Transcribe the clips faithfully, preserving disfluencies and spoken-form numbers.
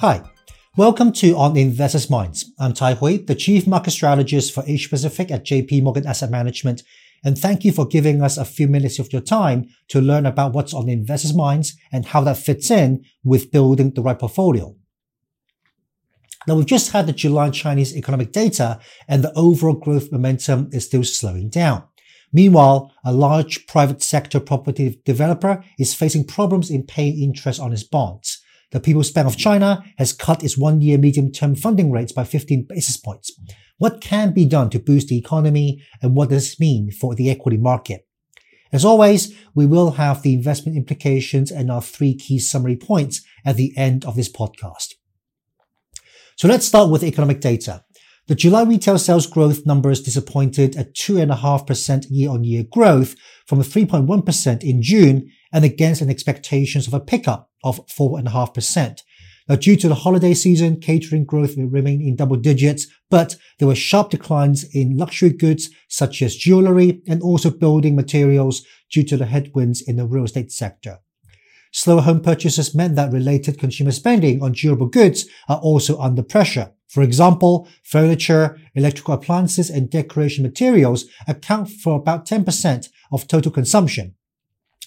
Hi, welcome to On Investors' Minds. I'm Tai Hui, the Chief Market Strategist for Asia Pacific at J P. Morgan Asset Management, and thank you for giving us a few minutes of your time to learn about what's on investors' minds and how that fits in with building the right portfolio. Now, we've just had the July Chinese economic data, and the overall growth momentum is still slowing down. Meanwhile, a large private sector property developer is facing problems in paying interest on its bonds. The People's Bank of China has cut its one-year medium-term funding rates by fifteen basis points. What can be done to boost the economy, and what does this mean for the equity market? As always, we will have the investment implications and our three key summary points at the end of this podcast. So let's start with economic data. The July retail sales growth numbers disappointed at two point five percent year-on-year growth from three point one percent in June, and against an expectations of a pickup of four point five percent. Now, due to the holiday season, catering growth remained in double digits, but there were sharp declines in luxury goods such as jewellery and also building materials due to the headwinds in the real estate sector. Slower home purchases meant that related consumer spending on durable goods are also under pressure. For example, furniture, electrical appliances, and decoration materials account for about ten percent of total consumption,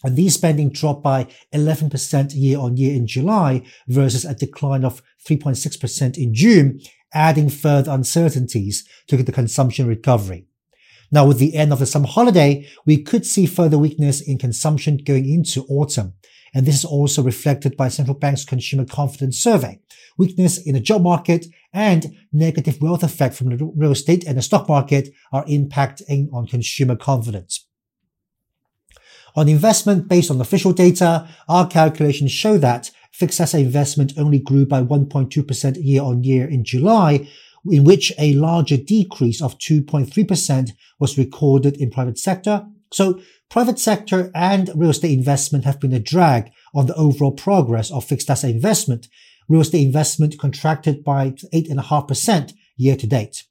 and these spending dropped by eleven percent year-on-year in July versus a decline of three point six percent in June, adding further uncertainties to the consumption recovery. Now, with the end of the summer holiday, we could see further weakness in consumption going into autumn, and this is also reflected by central bank's consumer confidence survey, weakness in the job market, and negative wealth effect from the real estate and the stock market are impacting on consumer confidence. On investment based on official data, our calculations show that fixed asset investment only grew by one point two percent year-on-year in July, in which a larger decrease of two point three percent was recorded in private sector. So private sector and real estate investment have been a drag on the overall progress of fixed asset investment. Real estate investment contracted by eight point five percent year-to-date.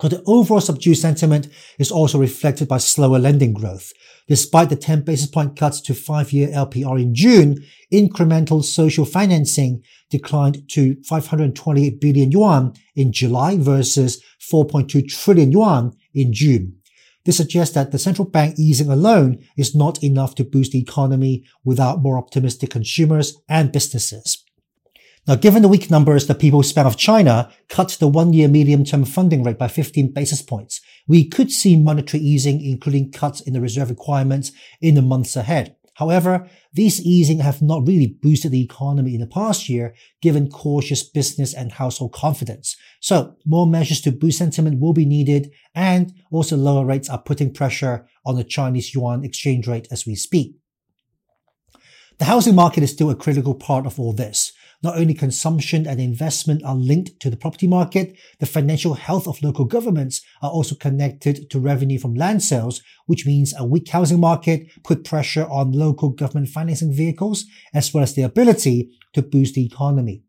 But the overall subdued sentiment is also reflected by slower lending growth. Despite the ten basis point cuts to five-year L P R in June, incremental social financing declined to five hundred twenty-eight billion yuan in July versus four point two trillion yuan in June. This suggests that the central bank easing alone is not enough to boost the economy without more optimistic consumers and businesses. Now, given the weak numbers, the People's Bank of China cut the one-year medium-term funding rate by fifteen basis points. We could see monetary easing, including cuts in the reserve requirements, in the months ahead. However, these easing have not really boosted the economy in the past year, given cautious business and household confidence. So, more measures to boost sentiment will be needed, and also lower rates are putting pressure on the Chinese yuan exchange rate as we speak. The housing market is still a critical part of all this. Not only consumption and investment are linked to the property market, the financial health of local governments are also connected to revenue from land sales, which means a weak housing market put pressure on local government financing vehicles, as well as their ability to boost the economy.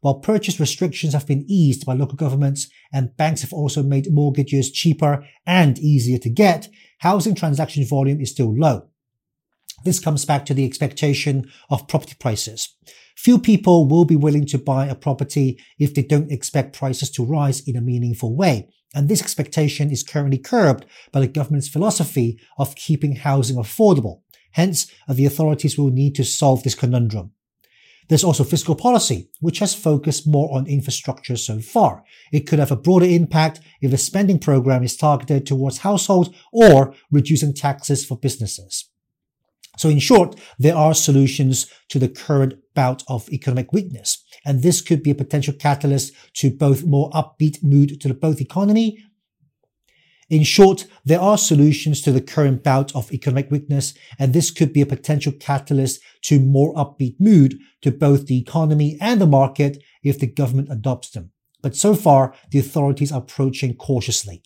While purchase restrictions have been eased by local governments and banks have also made mortgages cheaper and easier to get, housing transaction volume is still low. This comes back to the expectation of property prices. Few people will be willing to buy a property if they don't expect prices to rise in a meaningful way, and this expectation is currently curbed by the government's philosophy of keeping housing affordable. Hence, the authorities will need to solve this conundrum. There's also fiscal policy, which has focused more on infrastructure so far. It could have a broader impact if a spending program is targeted towards households or reducing taxes for businesses. So in short, there are solutions to the current bout of economic weakness, and this could be a potential catalyst to both more upbeat mood to the both economy. In short, there are solutions to the current bout of economic weakness, and this could be a potential catalyst to more upbeat mood to both the economy and the market if the government adopts them. But so far, the authorities are approaching cautiously.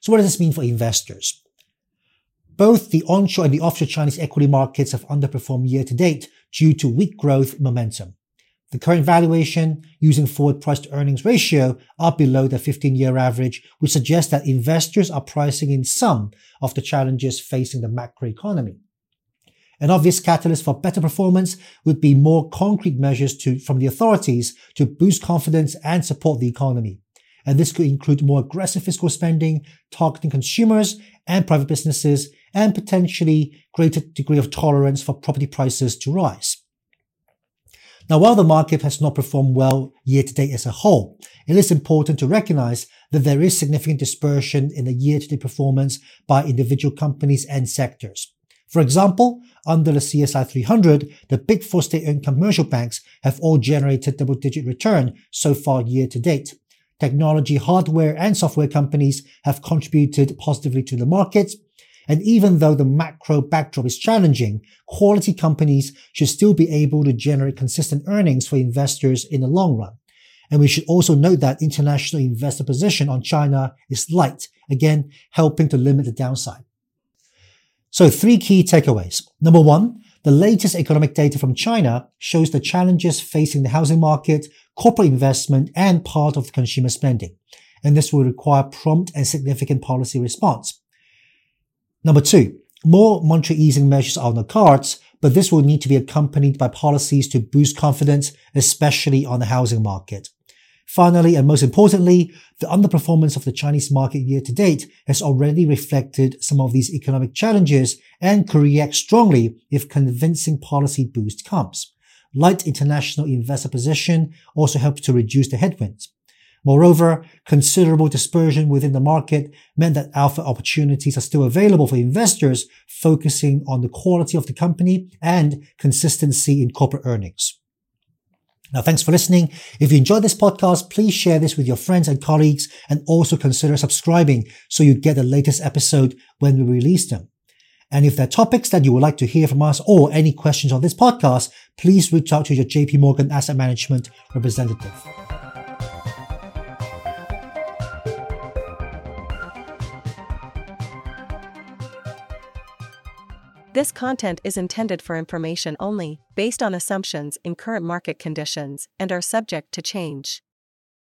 So what does this mean for investors? Both the onshore and the offshore Chinese equity markets have underperformed year-to-date due to weak growth momentum. The current valuation, using forward price-to-earnings ratio, are below the fifteen-year average, which suggests that investors are pricing in some of the challenges facing the macroeconomy. An obvious catalyst for better performance would be more concrete measures to, from the authorities to boost confidence and support the economy. And this could include more aggressive fiscal spending, targeting consumers and private businesses, and potentially greater degree of tolerance for property prices to rise. Now, while the market has not performed well year-to-date as a whole, it is important to recognize that there is significant dispersion in the year-to-date performance by individual companies and sectors. For example, under the C S I three hundred, the big four state-owned commercial banks have all generated double-digit return so far year-to-date. Technology, hardware, and software companies have contributed positively to the market. And even though the macro backdrop is challenging, quality companies should still be able to generate consistent earnings for investors in the long run. And we should also note that international investor position on China is light, again, helping to limit the downside. So three key takeaways. Number one, the latest economic data from China shows the challenges facing the housing market, corporate investment, and part of consumer spending. And this will require prompt and significant policy response. Number two, more monetary easing measures are on the cards, but this will need to be accompanied by policies to boost confidence, especially on the housing market. Finally, and most importantly, the underperformance of the Chinese market year-to-date has already reflected some of these economic challenges and could react strongly if convincing policy boost comes. Light international investor position also helps to reduce the headwinds. Moreover, considerable dispersion within the market meant that alpha opportunities are still available for investors, focusing on the quality of the company and consistency in corporate earnings. Now, thanks for listening. If you enjoyed this podcast, please share this with your friends and colleagues, and also consider subscribing so you get the latest episode when we release them. And if there are topics that you would like to hear from us or any questions on this podcast, please reach out to your J P. Morgan Asset Management representative. This content is intended for information only, based on assumptions in current market conditions, and are subject to change.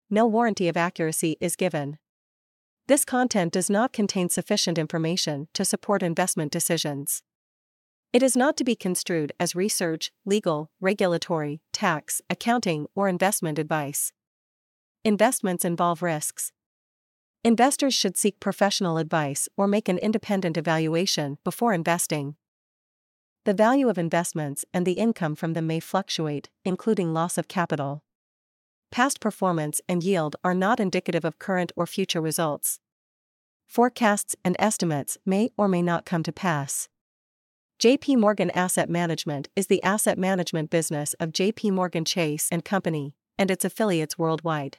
No warranty of accuracy is given. This content does not contain sufficient information to support investment decisions. It is not to be construed as research, legal, regulatory, tax, accounting, or investment advice. Investments involve risks. Investors should seek professional advice or make an independent evaluation before investing. The value of investments and the income from them may fluctuate, including loss of capital. Past performance and yield are not indicative of current or future results. Forecasts and estimates may or may not come to pass. J P. Morgan Asset Management is the asset management business of J P. Morgan Chase and Company and its affiliates worldwide.